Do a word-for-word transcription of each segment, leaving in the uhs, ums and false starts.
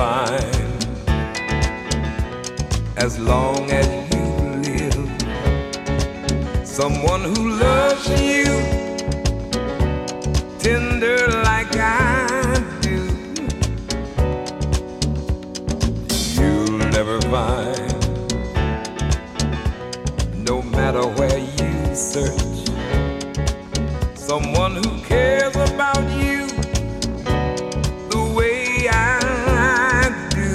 fine as long as you live. Someone who loves you tender like I do, you'll never find, no matter where you search, someone who cares about you the way I do.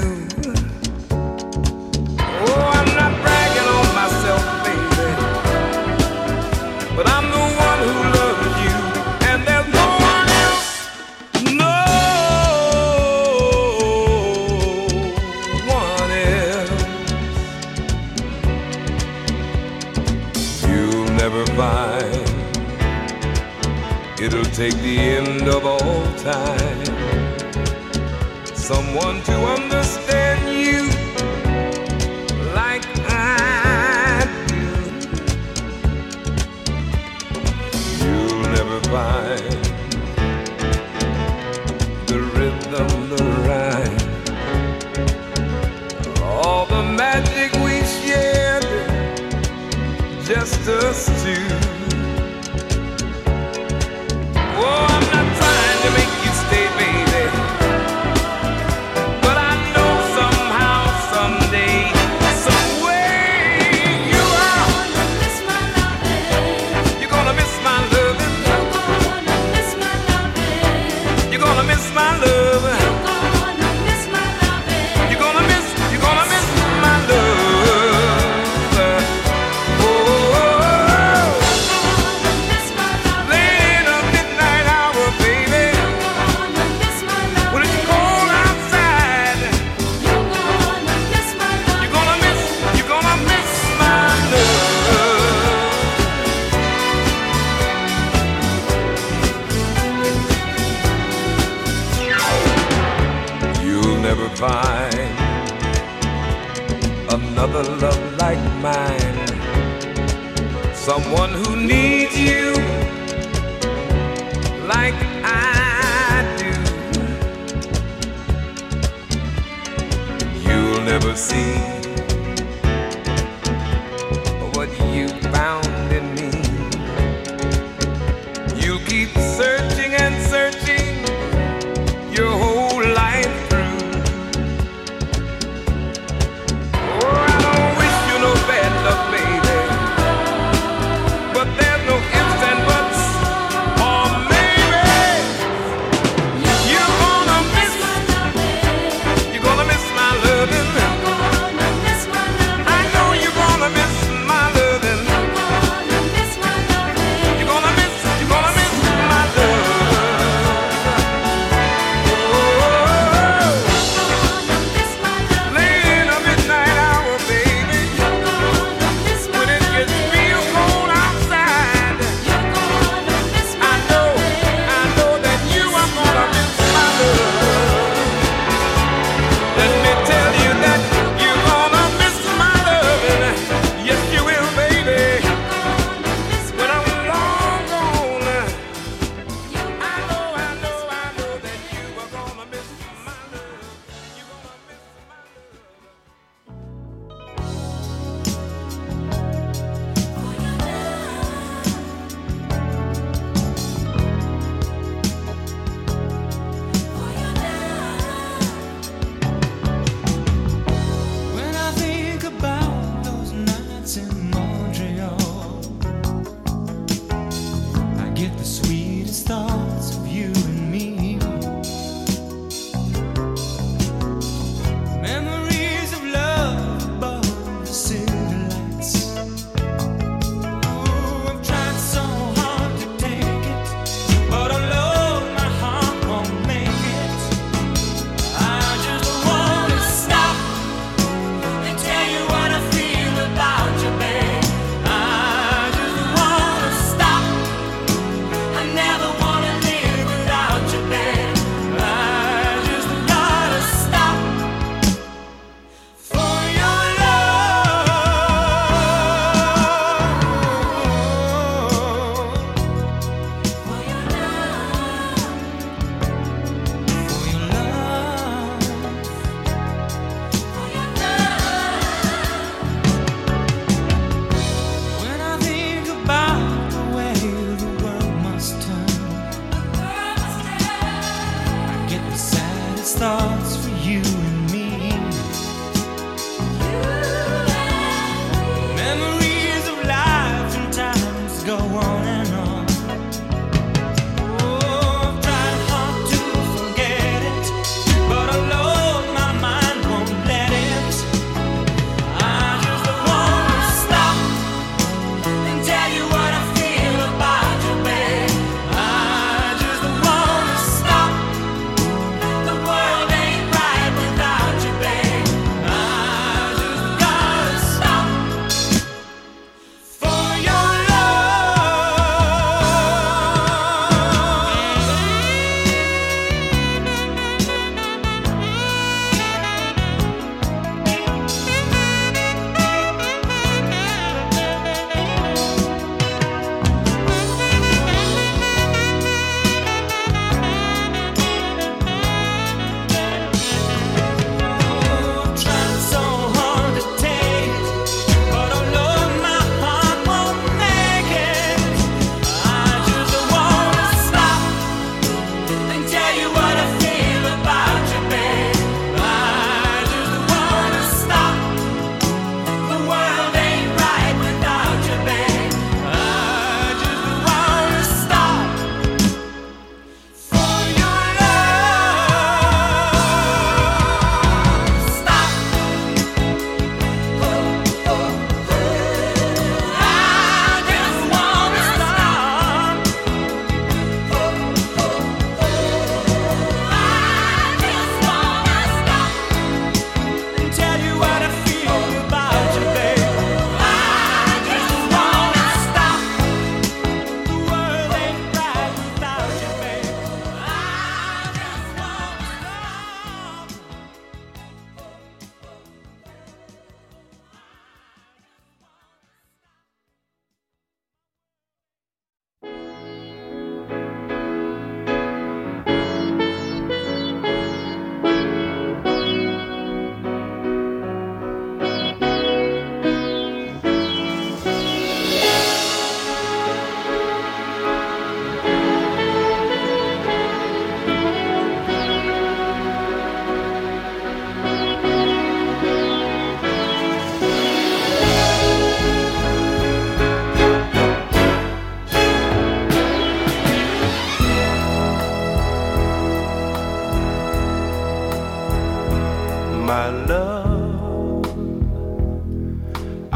Oh, I'm not bragging on myself, baby, but I'm the one who loves you, and there's no one else. No one else. You'll never find. It'll take the end of all time, someone to understand you like I do. You'll never find the rhythm, the rhyme, all the magic we shared, just us two. Find another love like mine, someone who needs you like I do. You'll never see what you found in me. You'll keep searching and searching your whole life. You're gonna miss my loving.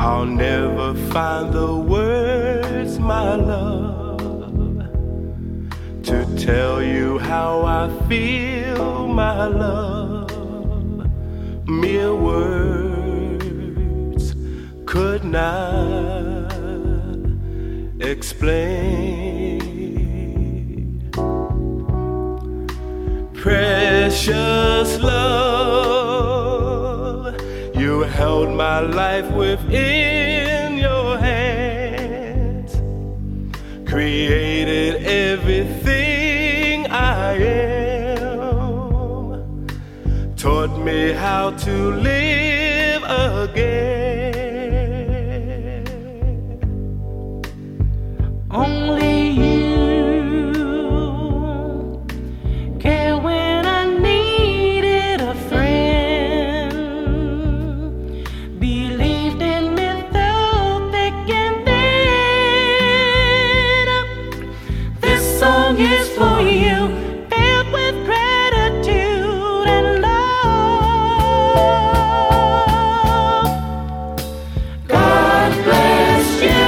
I'll never find the words, my love, to tell you how I feel, my love. Mere words could not explain. Precious love, you held my life within your hands, created everything I am, taught me how to live again. Only you care when I needed a friend, believed in me through thick and thin. This song is for you, filled with gratitude and love. God bless you.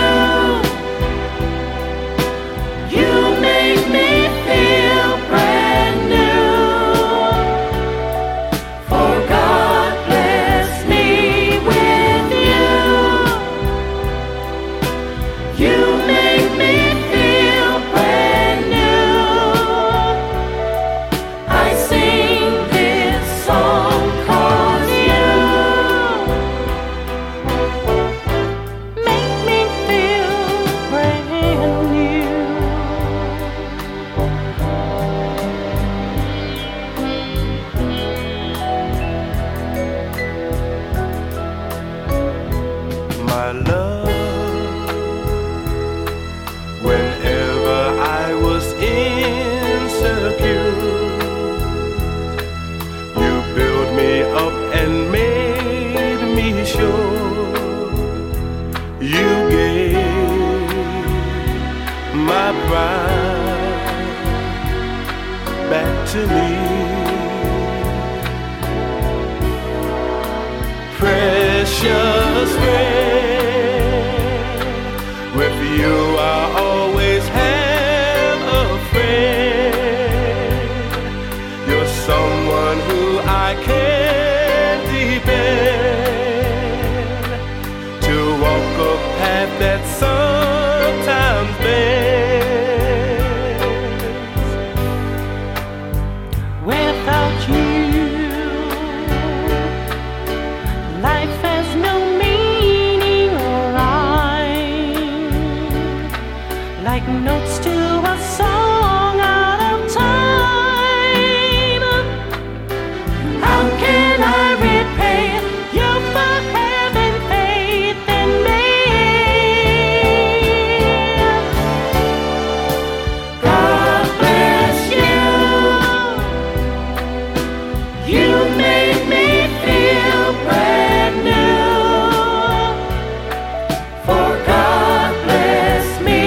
My love, whenever I was insecure, you built me up and made me sure. You gave my pride back to me. Precious friend, you are always have a friend. You're someone who I can depend to walk a path that sometimes bends. Without you, life has no meaning. Like notes to a song out of time, how can I repay you for having faith in me? God bless you. You made me feel brand new. For God bless me.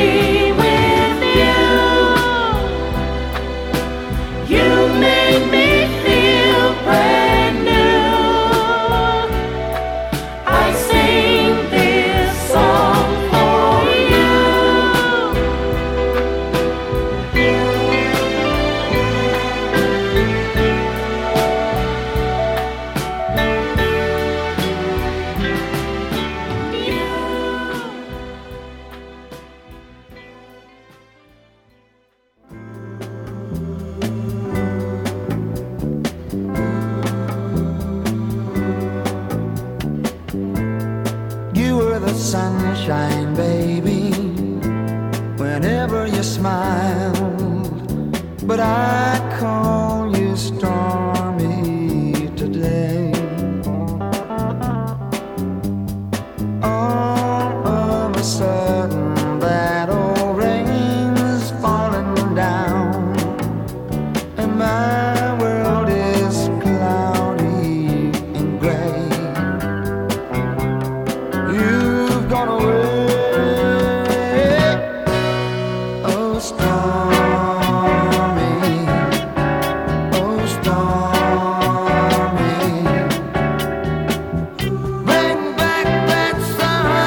Sunshine, baby, whenever you smiled, but I call you stormy today. All of a sudden, that old rain's falling down, and my world is cloudy and gray. Bring back that sun.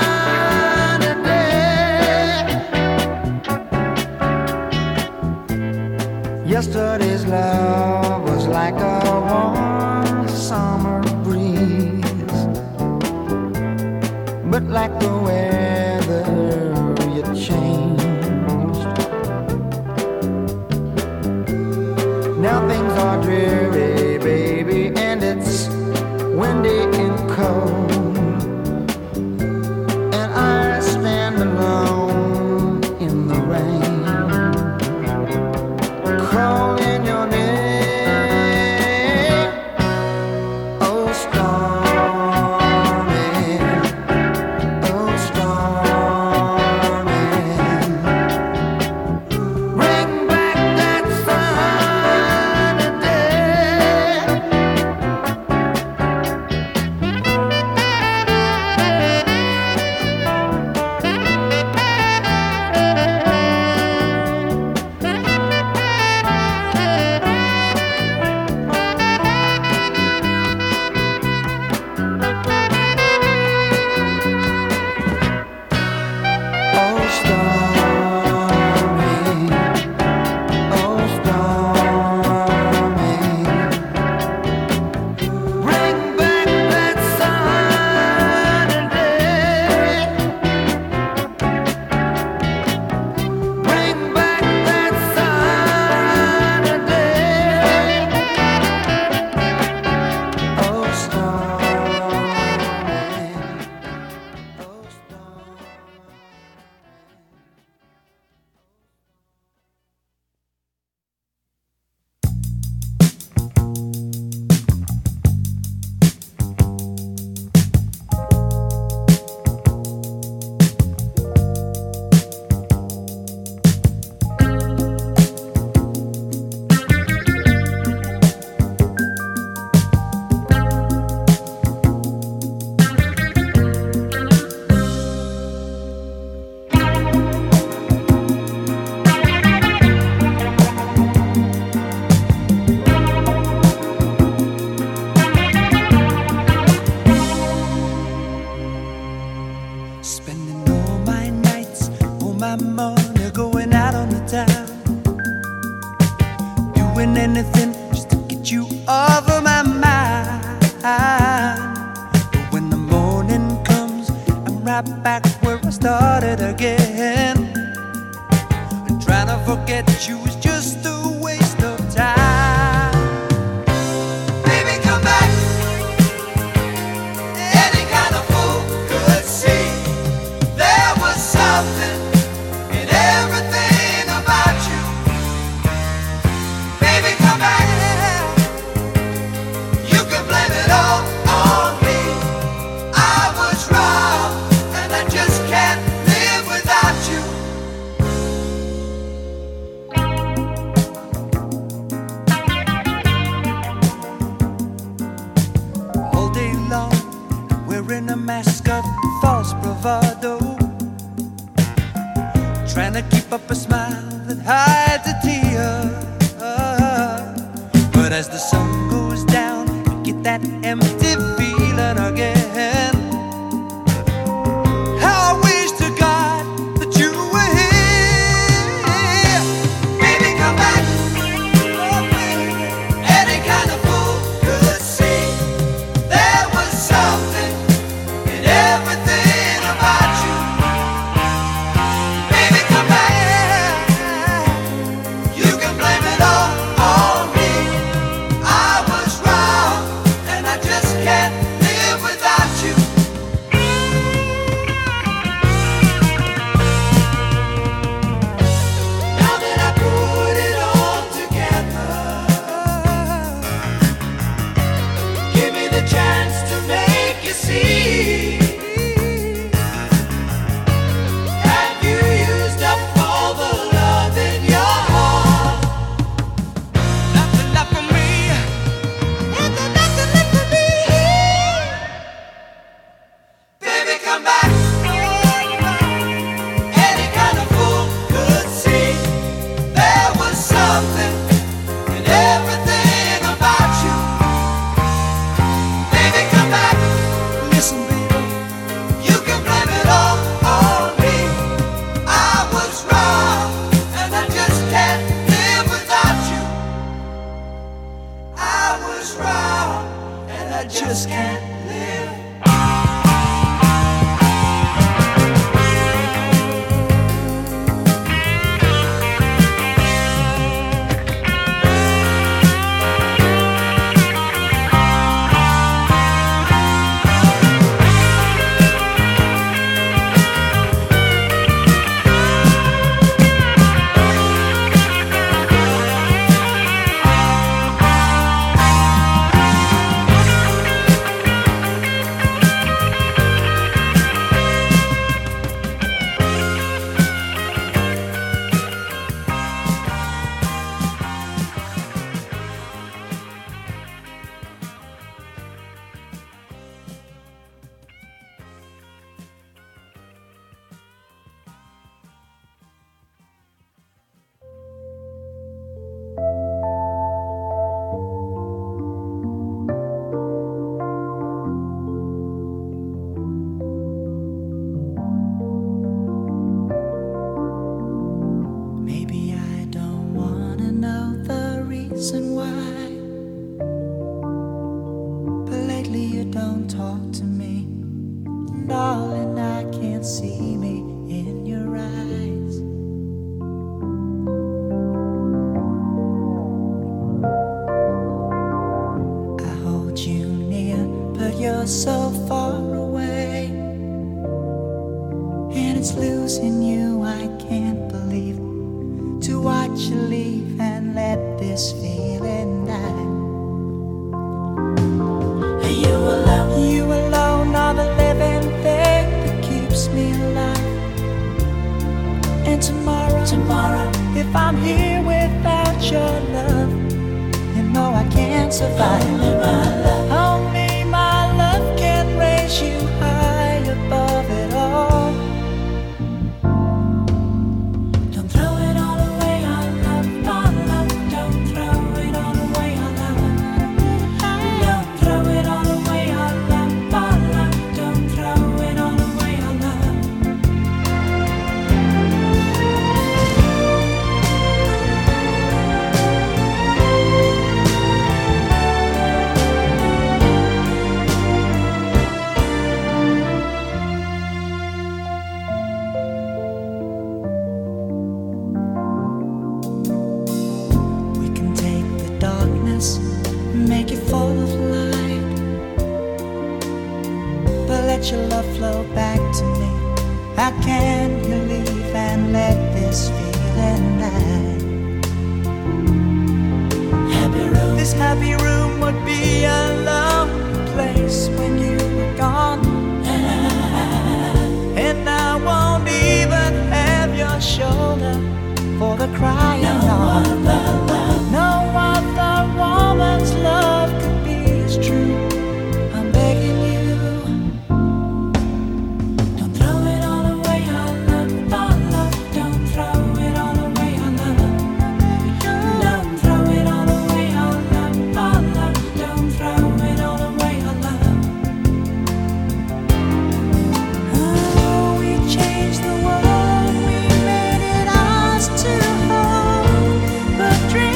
so far away, and it's losing you. I can't believe to watch you leave and let this feeling die. You alone, you alone are the living thing that keeps me alive. And tomorrow, tomorrow, if I'm here without your love, you know I can't survive. Only my love. Only my love can raise you high above it all. Don't throw it all away, our love, our love. Don't throw it all away, our love. Don't throw it all away, our love, our love. Don't throw it all away, our love. Make it full of light, but let your love flow back to me. How can you leave and let this feeling die? Happy room. This happy room would be a lonely place when you were gone, and I won't even have your shoulder for the crying on. No other, no other woman's love could be as true. I'm begging you. Don't throw it all away, our love, our love. Don't throw it all away, our love. Don't throw it all away, our love, our love. Don't throw it all away, our love. Oh, we changed the world. We made it ours too. Nobody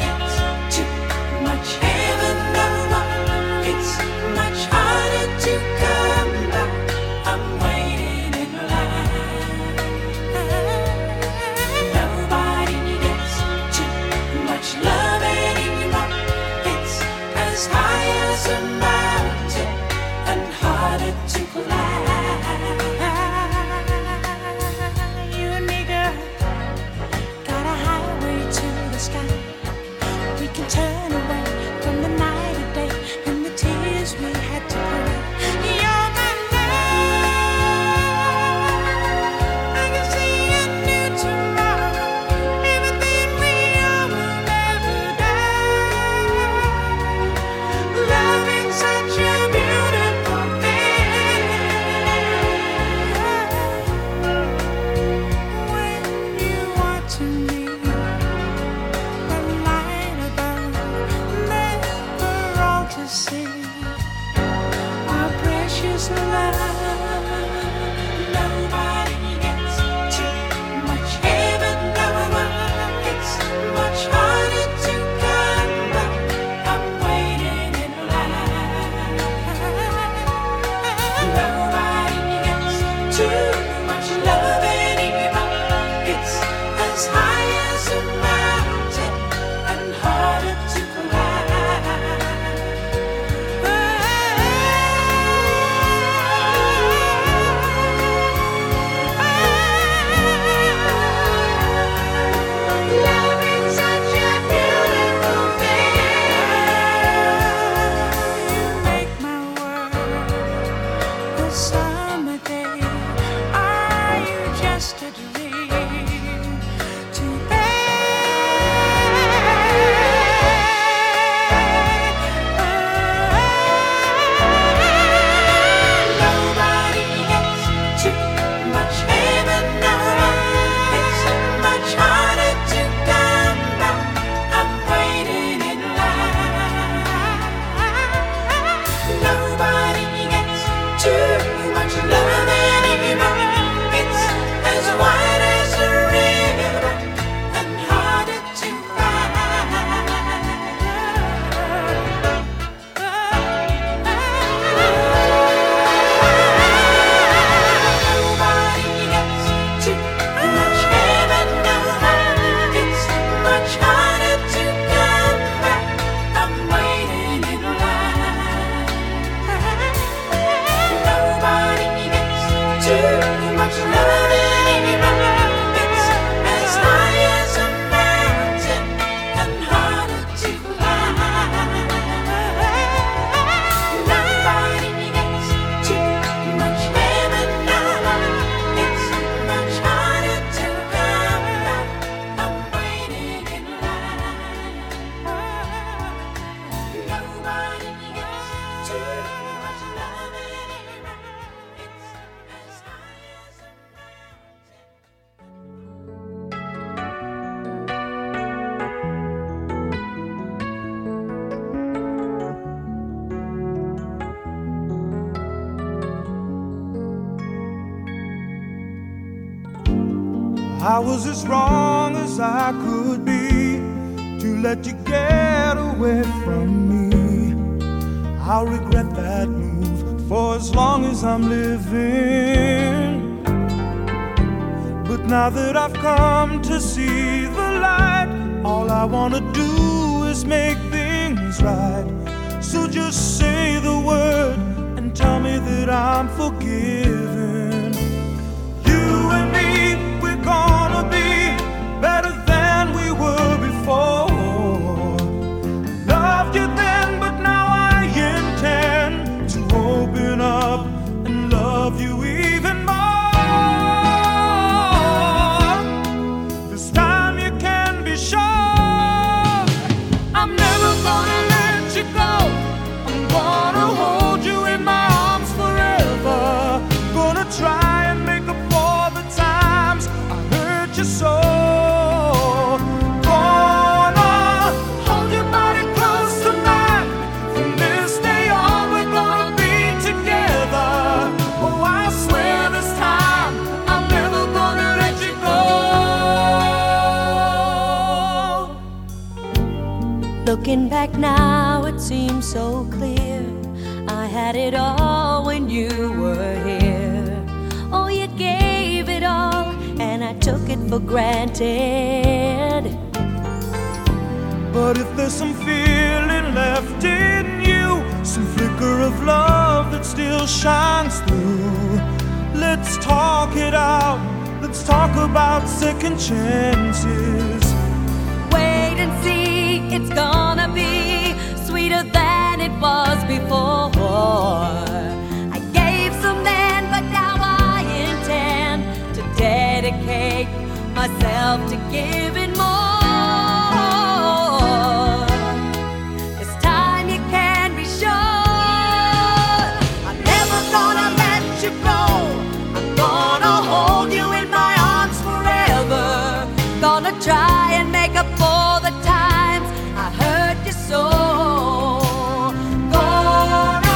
gets to I was as wrong as I could be to let you get away from me. I'll regret that move for as long as I'm living. But now that I've come to see the light, all I want to do is make things right. So just say the word and tell me that I'm forgiven. You and me, gonna be better than we were before. Loved you then, but now I intend to open up and love you even more. This time you can be sure I'm never gonna let you go. I'm gonna hold you in my arms forever. Gonna try and make up for the times your soul, gonna hold your body close to mine. From this day on, we're gonna be together. Oh, I swear this time I'm never gonna let you go. Looking back now, it seems so clear. I had it all when you were here. Oh, you gave it all, and I took it for granted. But if there's some feeling left in you, some flicker of love that still shines through, let's talk it out. Let's talk about second chances. Wait and see, it's gonna be sweeter than it was before. I gave some then, but now I intend to dedicate myself to giving more. This time you can be sure I'm never gonna let you go. I'm gonna hold you in my arms forever. Gonna try and make up for the times I hurt you so. Gonna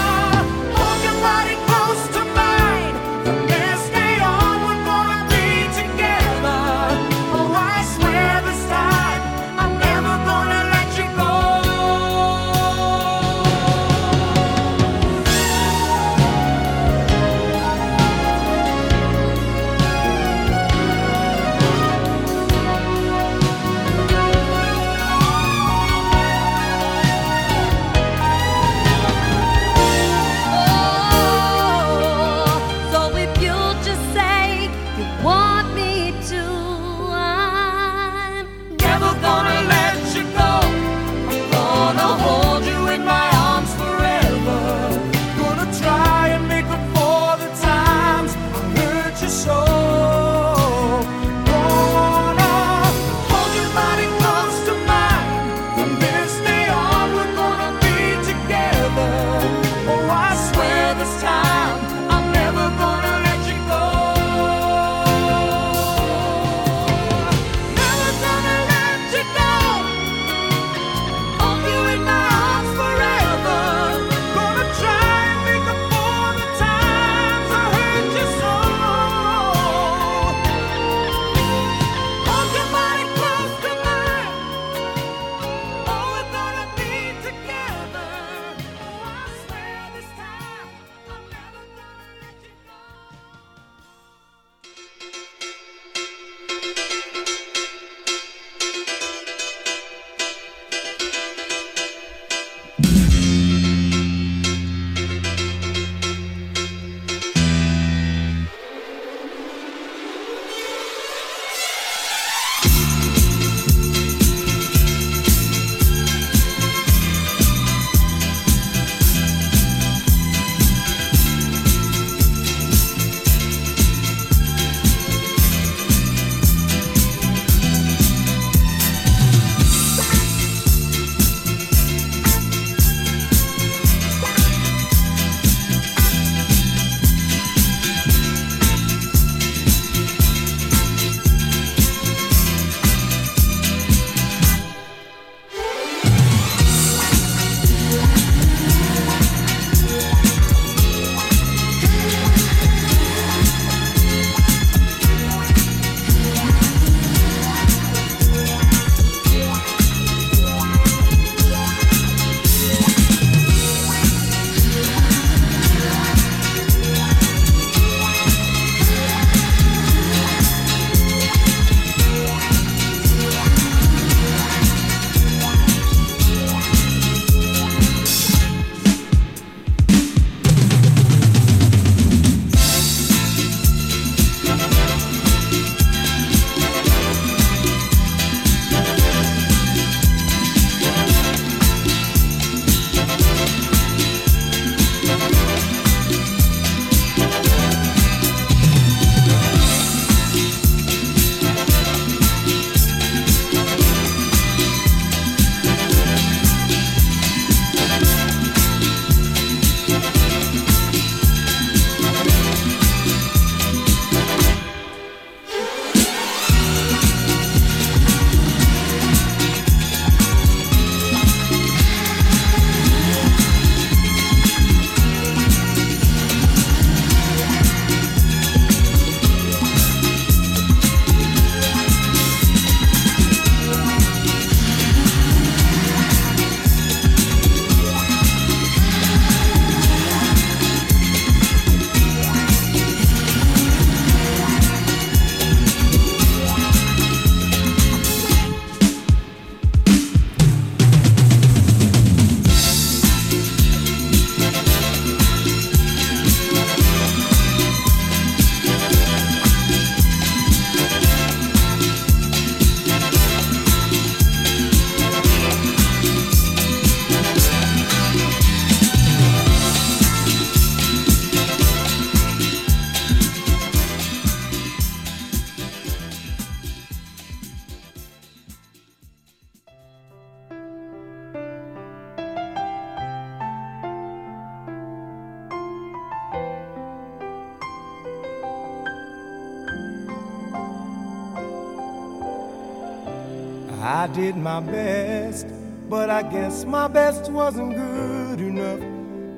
I did my best, but I guess my best wasn't good enough.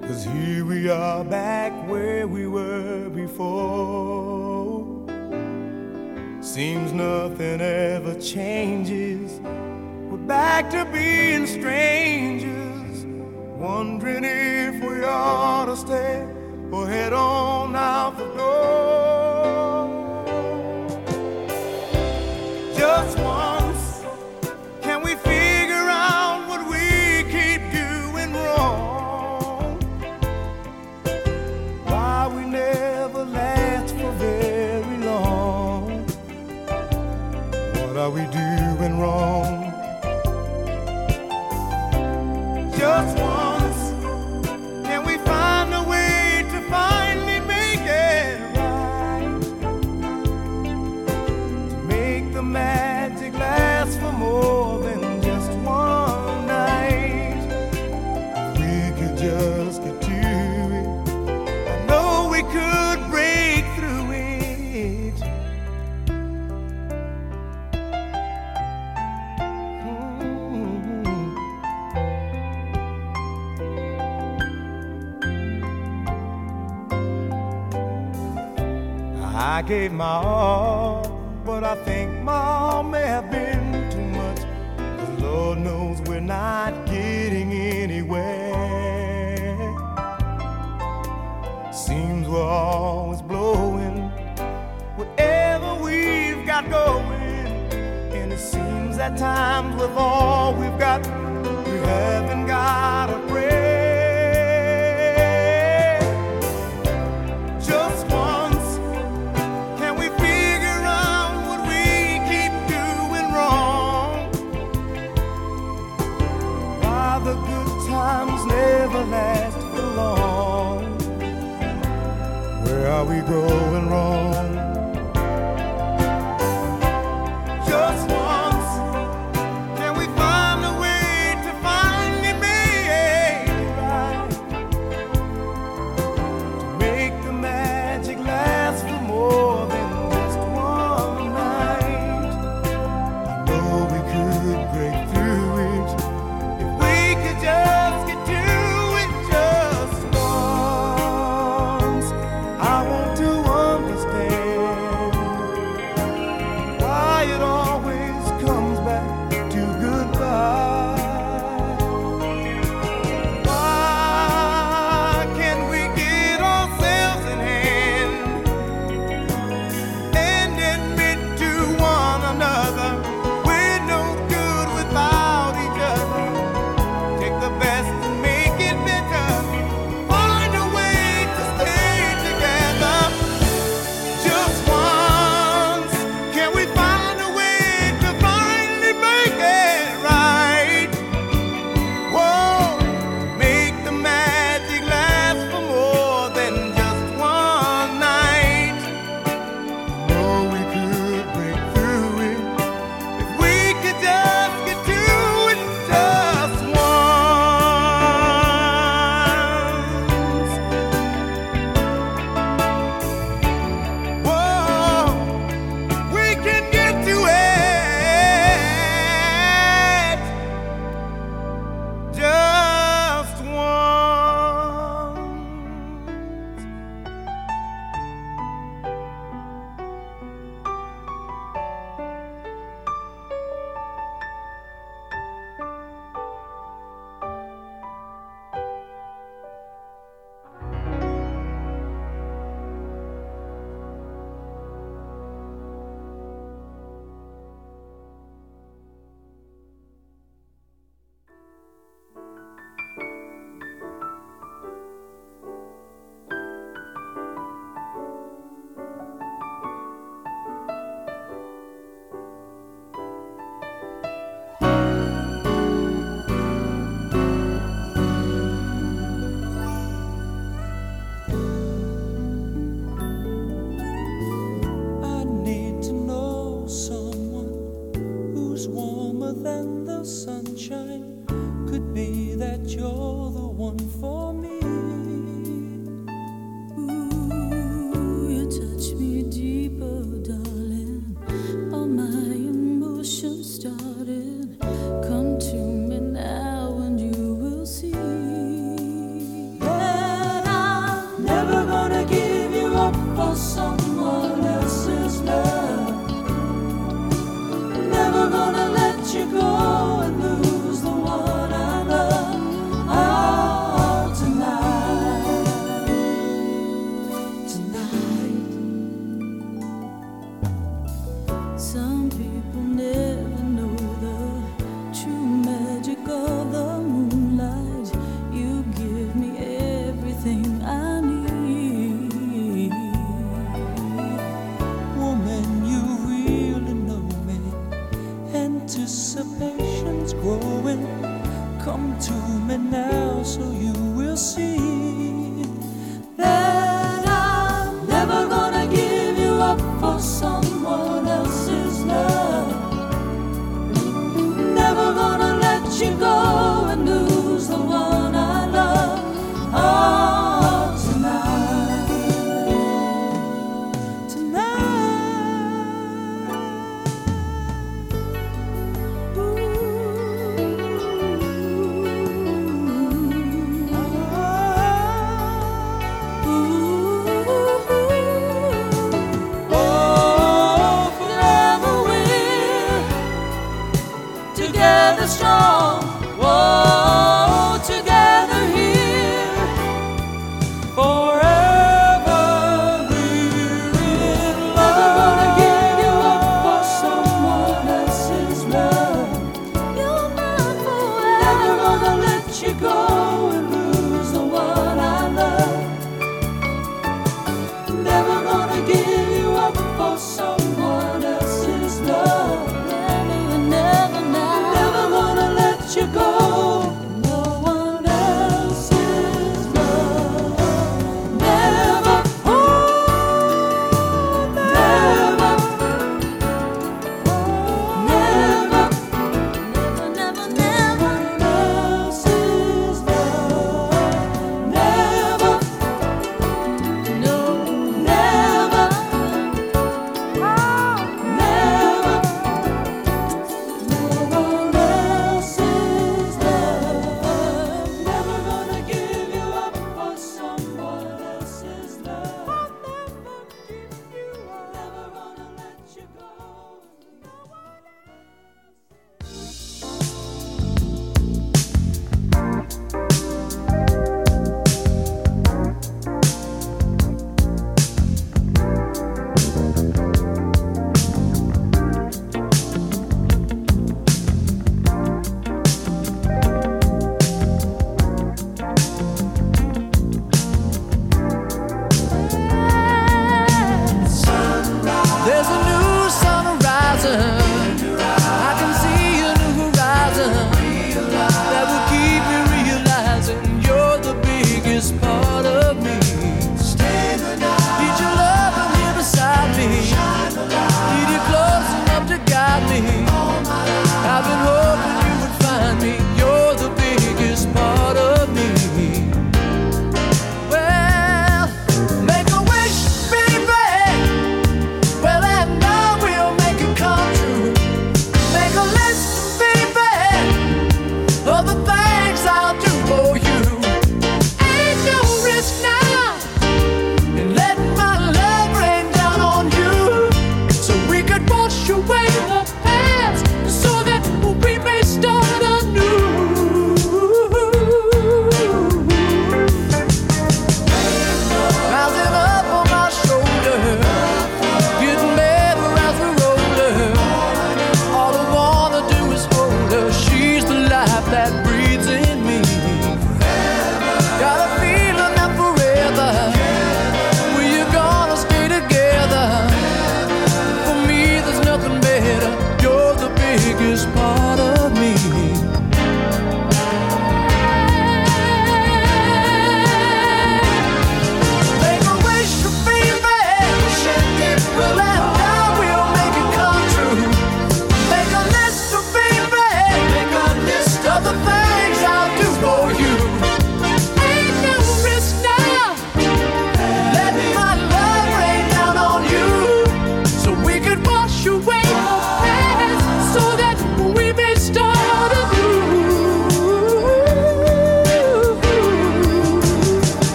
'Cause here we are back where we were before. Seems nothing ever changes. We're back to being strangers, wondering if we ought to stay or head on out the door. Just one. Are we doing wrong? Just once, can we find a way to finally make it right? To make the magic last for more than just one night. If we could just get to it, I know we could break through it. I gave my all, but I think my all may have been too much. The Lord knows we're not getting anywhere. Seems we're always blowing whatever we've got going. And it seems at times with all we've got, we haven't got a break. The good times never last for long. Where are we going wrong? Just once, can we find a way to finally make it right? To make the magic last for more than just one night. I know we could break through it. Just get to it just once. I want to understand.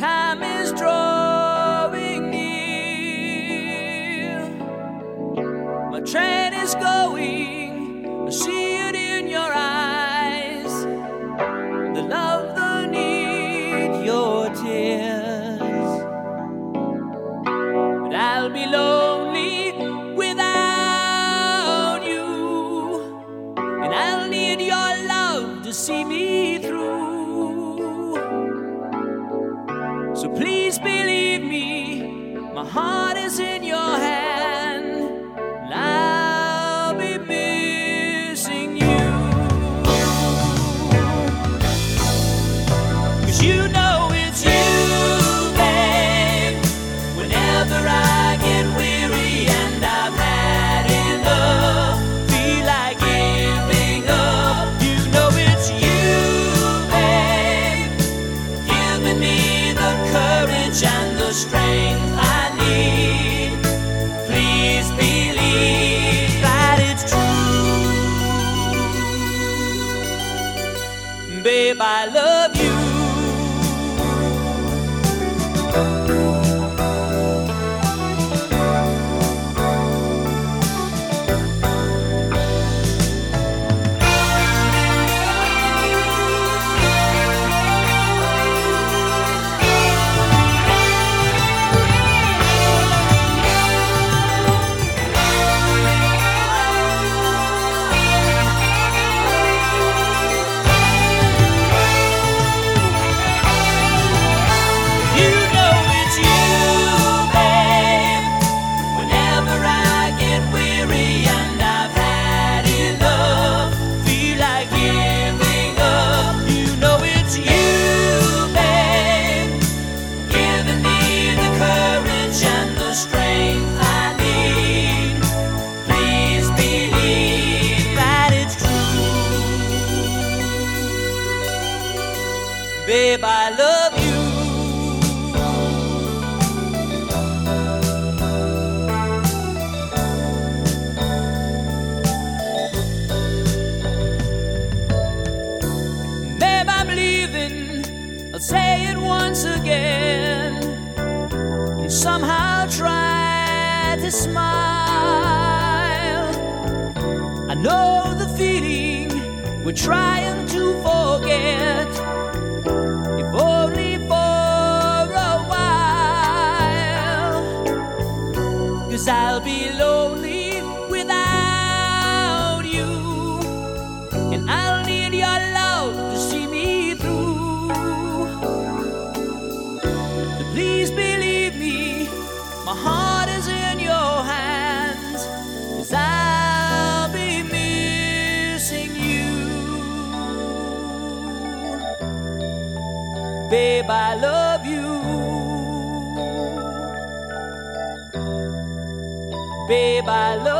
time is drawing near. My train is going, I see it in your eyes. The love, the need, your tears. But I'll be lonely without you, and I'll need your love to see me through. So please believe me, my heart is in your hand, and I'll be missing you. 'Cause you know it's you, babe, whenever I get weary and I've had enough, feel like giving up. You know it's you, babe, giving me courage and the strength I need. Please believe that it's true. Babe, I love you. Babe, I love you. Babe, I'm leaving. I'll say it once again. You somehow try to smile. I know the feeling we're trying to forget. Only for a while, 'cause I'll be lonely without you, and I'll need your love to see me through. So please believe me, my heart is in your hands, 'cause I'll be missing you. Babe, I love you. Babe, I love you.